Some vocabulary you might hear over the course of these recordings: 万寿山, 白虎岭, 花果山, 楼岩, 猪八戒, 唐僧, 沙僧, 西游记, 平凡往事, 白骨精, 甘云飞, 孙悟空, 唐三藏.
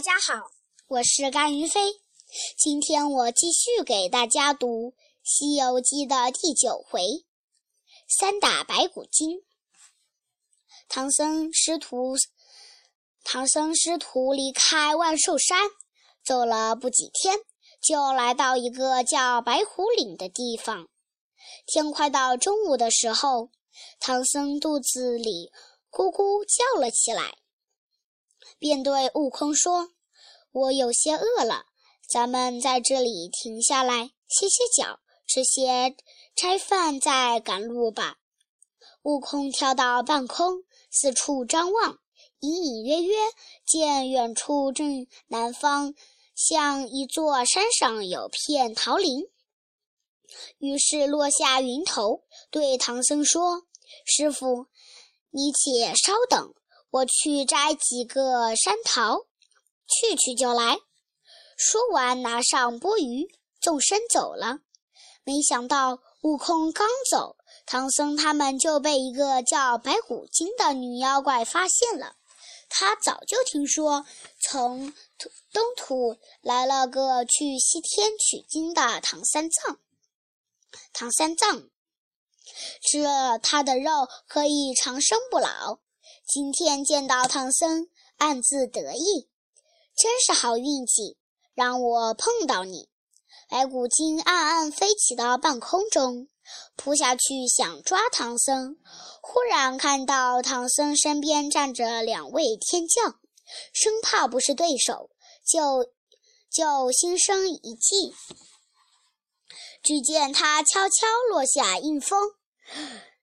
大家好，我是甘云飞，今天我继续给大家读《西游记》的第9回三打白骨精。唐僧师徒离开万寿山走了不几天，就来到一个叫白虎岭的地方。天快到中午的时候，唐僧肚子里咕咕叫了起来，便对悟空说：“我有些饿了，咱们在这里停下来歇歇脚，吃些斋饭再赶路吧。”悟空跳到半空，四处张望，隐隐约约见远处正南方像一座山上有片桃林，于是落下云头，对唐僧说：“师父，你且稍等，我去摘几个山桃，去去就来。”说完拿上钵盂，纵身走了。没想到悟空刚走，唐僧他们就被一个叫白骨精的女妖怪发现了。她早就听说从东土来了个去西天取经的唐三藏，吃了他的肉可以长生不老。今天见到唐僧，暗自得意，真是好运气，让我碰到你。白骨精暗暗飞起到半空中，扑下去想抓唐僧，忽然看到唐僧身边站着两位天将，生怕不是对手，就心生一计。只见他悄悄落下印风，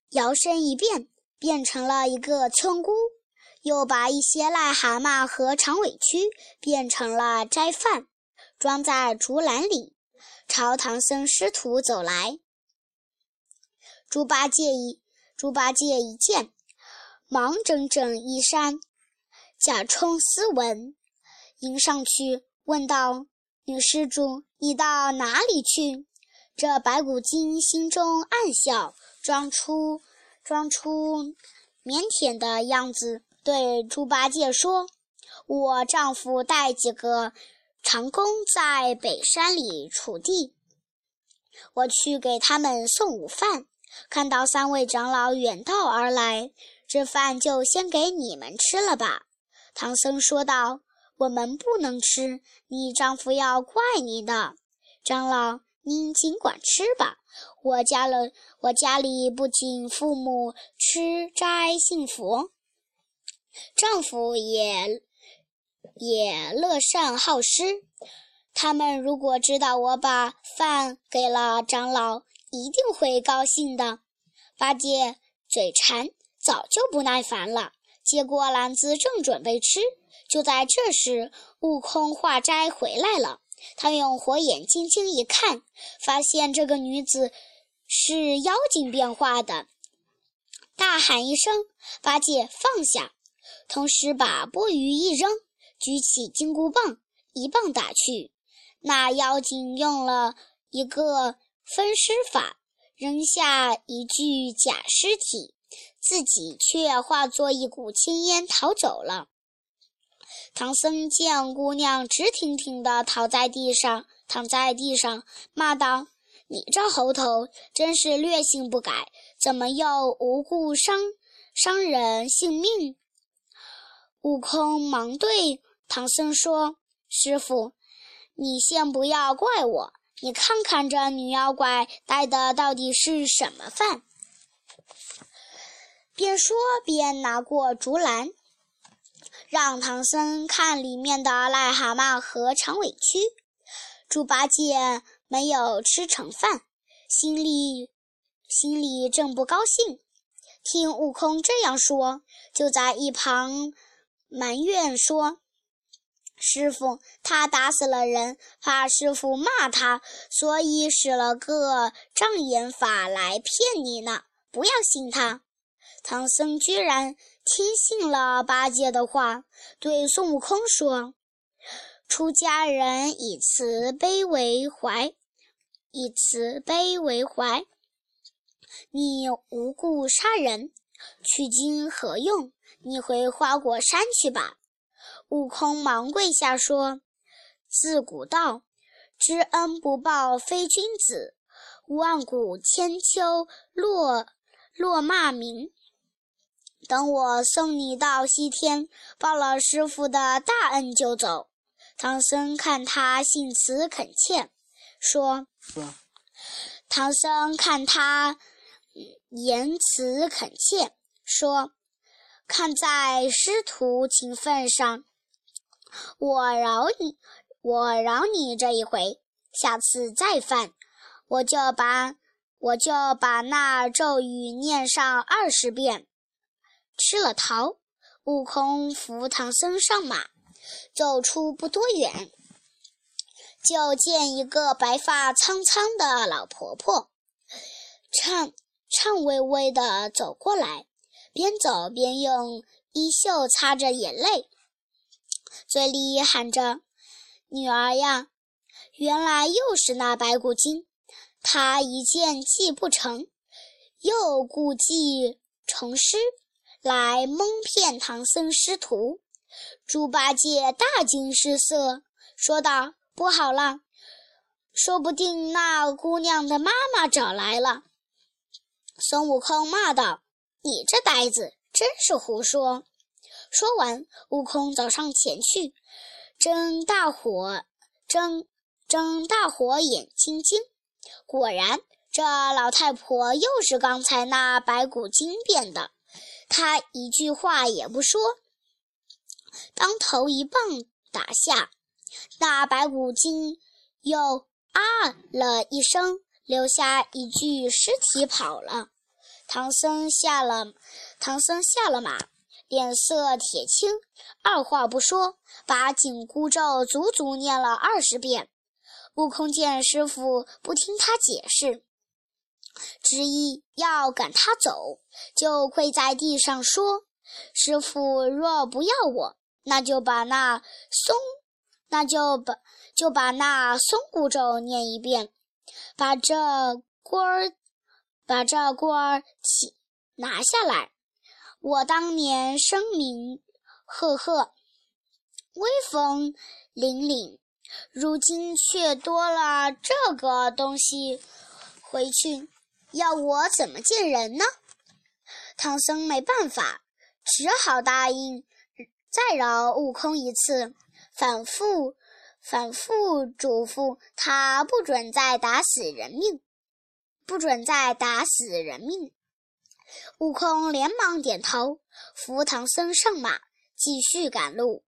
摇身一变，变成了一个村姑，又把一些癞蛤蟆和长尾蛆变成了斋饭，装在竹篮里，朝唐僧师徒走来。猪八戒一见，忙整整衣衫，假充斯文，迎上去问道：“女施主，你到哪里去？”这白骨精心中暗笑，装出腼腆的样子，对猪八戒说：“我丈夫带几个长工在北山里锄地，我去给他们送午饭，看到3位长老远道而来，这饭就先给你们吃了吧。”唐僧说道：“我们不能吃，你丈夫要怪你的。长老，您尽管吃吧，我家里不仅父母吃斋信佛，丈夫也乐善好施。他们如果知道我把饭给了长老，一定会高兴的。”八戒嘴馋，早就不耐烦了，接过篮子正准备吃，就在这时，悟空化斋回来了。他用火眼金睛一看，发现这个女子是妖精变化的，大喊一声：“八戒，放下！”同时把钵盂一扔，举起金箍棒，一棒打去。那妖精用了一个分尸法，扔下一具假尸体，自己却化作一股青烟逃走了。唐僧见姑娘直挺挺地躺在地上，骂道：“你这猴头真是劣性不改，怎么又无故伤人性命？”悟空忙对唐僧说：“师父，你先不要怪我，你看看这女妖怪带的到底是什么饭。”边说边拿过竹篮，让唐僧看里面的癞蛤蟆和长尾蛆。猪八戒没有吃成饭，心里正不高兴，听悟空这样说，就在一旁埋怨说：“师父，他打死了人，怕师父骂他，所以使了个障眼法来骗你呢，不要信他。”唐僧居然听信了八戒的话，对孙悟空说：“出家人以慈悲为怀，你无故杀人，取经何用？你回花果山去吧。”悟空忙跪下说：“自古道，知恩不报非君子，万古千秋落骂名。等我送你到西天，报了师父的大恩就走。”唐僧看他信辞恳切，说：“唐僧看他言辞恳切，说：看在师徒情分上，我饶你这一回，下次再犯，我就把那咒语念上20遍。”吃了桃，悟空扶唐僧上马，走出不多远，就见一个白发苍苍的老婆婆，颤巍巍地走过来，边走边用衣袖擦着眼泪，嘴里喊着：“女儿呀！”原来又是那白骨精，她一见计不成，又故伎重施，来蒙骗唐僧师徒。猪八戒大惊失色，说道：“不好了，说不定那姑娘的妈妈找来了。”孙悟空骂道：“你这呆子，真是胡说！”说完，悟空走上前去，睁大火眼睛睛，果然这老太婆又是刚才那白骨精变的，她一句话也不说，当头一棒打下，那白骨精又啊了一声，留下一具尸体跑了。唐僧下了马，脸色铁青，二话不说，把紧箍咒足足念了20遍。悟空见师父不听他解释，执意要赶他走，就跪在地上说：“师父若不要我，那就把那松骨咒念一遍，把这锅儿拿下来。我当年声名赫赫，威风凛凛，如今却多了这个东西，回去要我怎么见人呢？”唐僧没办法，只好答应再饶悟空一次，反复嘱咐他不准再打死人命。悟空连忙点头，扶唐僧上马，继续赶路。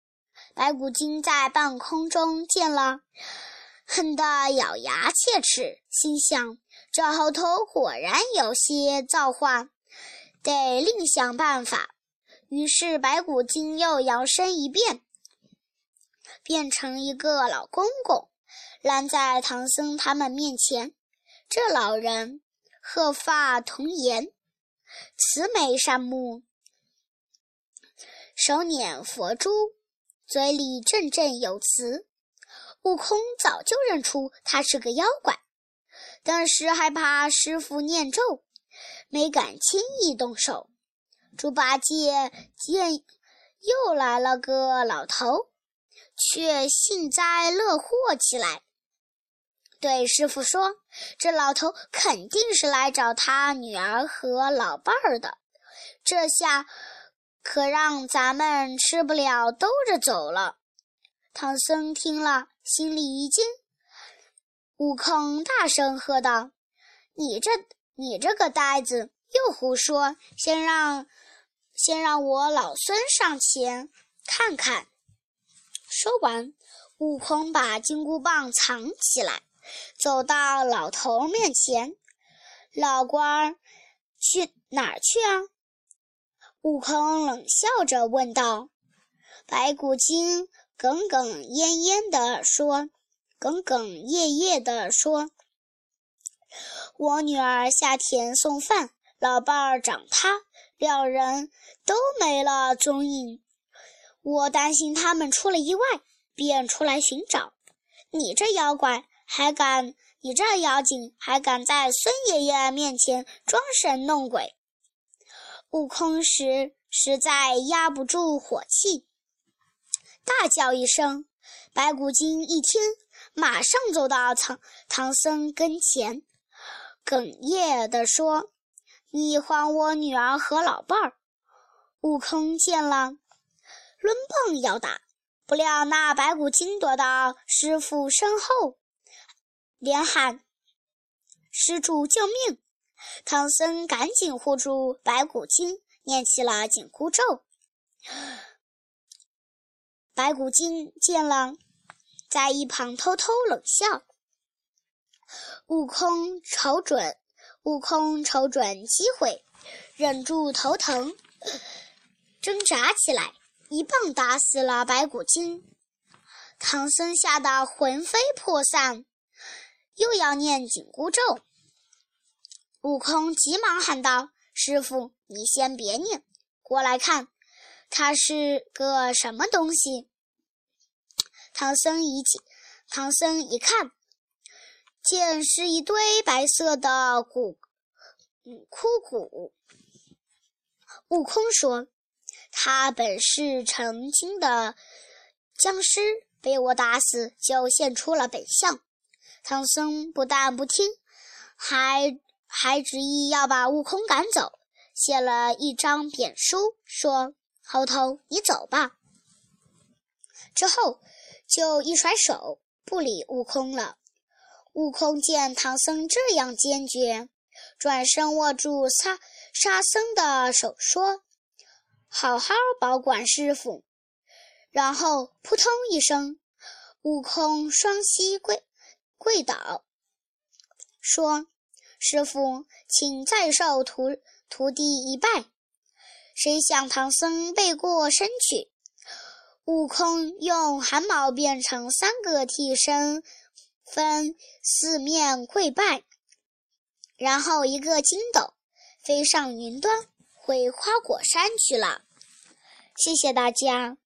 白骨精在半空中见了，恨得咬牙切齿，心想：这猴头果然有些造化，得另想办法。于是白骨精又摇身一变，变成一个老公公，拦在唐僧他们面前。这老人鹤发童颜，慈眉善目，手捻佛珠，嘴里振振有词。悟空早就认出他是个妖怪，但是害怕师父念咒，没敢轻易动手。猪八戒见又来了个老头，却幸灾乐祸起来，对师父说：“这老头肯定是来找他女儿和老伴儿的，这下可让咱们吃不了兜着走了。”唐僧听了心里一惊，悟空大声喝道：“你这个呆子，又胡说！先让我老孙上前看看。”说完，悟空把金箍棒藏起来，走到老头面前。老官儿去哪儿去啊？悟空冷笑着问道。白骨精哽哽咽咽地说：“我女儿下田送饭，老伴儿长他，两人都没了踪影，我担心他们出了意外，便出来寻找。你这妖精还敢在孙爷爷面前装神弄鬼！”悟空实在压不住火气，大叫一声。白骨精一听，马上走到唐僧跟前，哽咽地说：“你还我女儿和老伴儿。”悟空见了，抡棒要打，不料那白骨精躲到师父身后，连喊：“施主救命！”唐僧赶紧护住白骨精，念起了紧箍咒。白骨精见了，在一旁偷偷冷笑。悟空瞅准机会，忍住头疼，挣扎起来，一棒打死了白骨精。唐僧吓得魂飞魄散，又要念紧箍咒。悟空急忙喊道：“师父，你先别念，过来看，它是个什么东西？”唐僧一看，见是一堆白色的枯骨。悟空说：“它本是成精的僵尸，被我打死就现出了本相。”唐僧不但不听，还执意要把悟空赶走，写了一张贬书，说：“猴头，你走吧。”之后就一甩手，不理悟空了。悟空见唐僧这样坚决，转身握住沙僧的手，说：“好好保管师父。”然后扑通一声，悟空双膝跪倒，说：“师父，请再受徒弟一拜。”谁想唐僧背过身去，悟空用汗毛变成3个替身，分四面跪拜，然后一个筋斗飞上云端，回花果山去了。谢谢大家。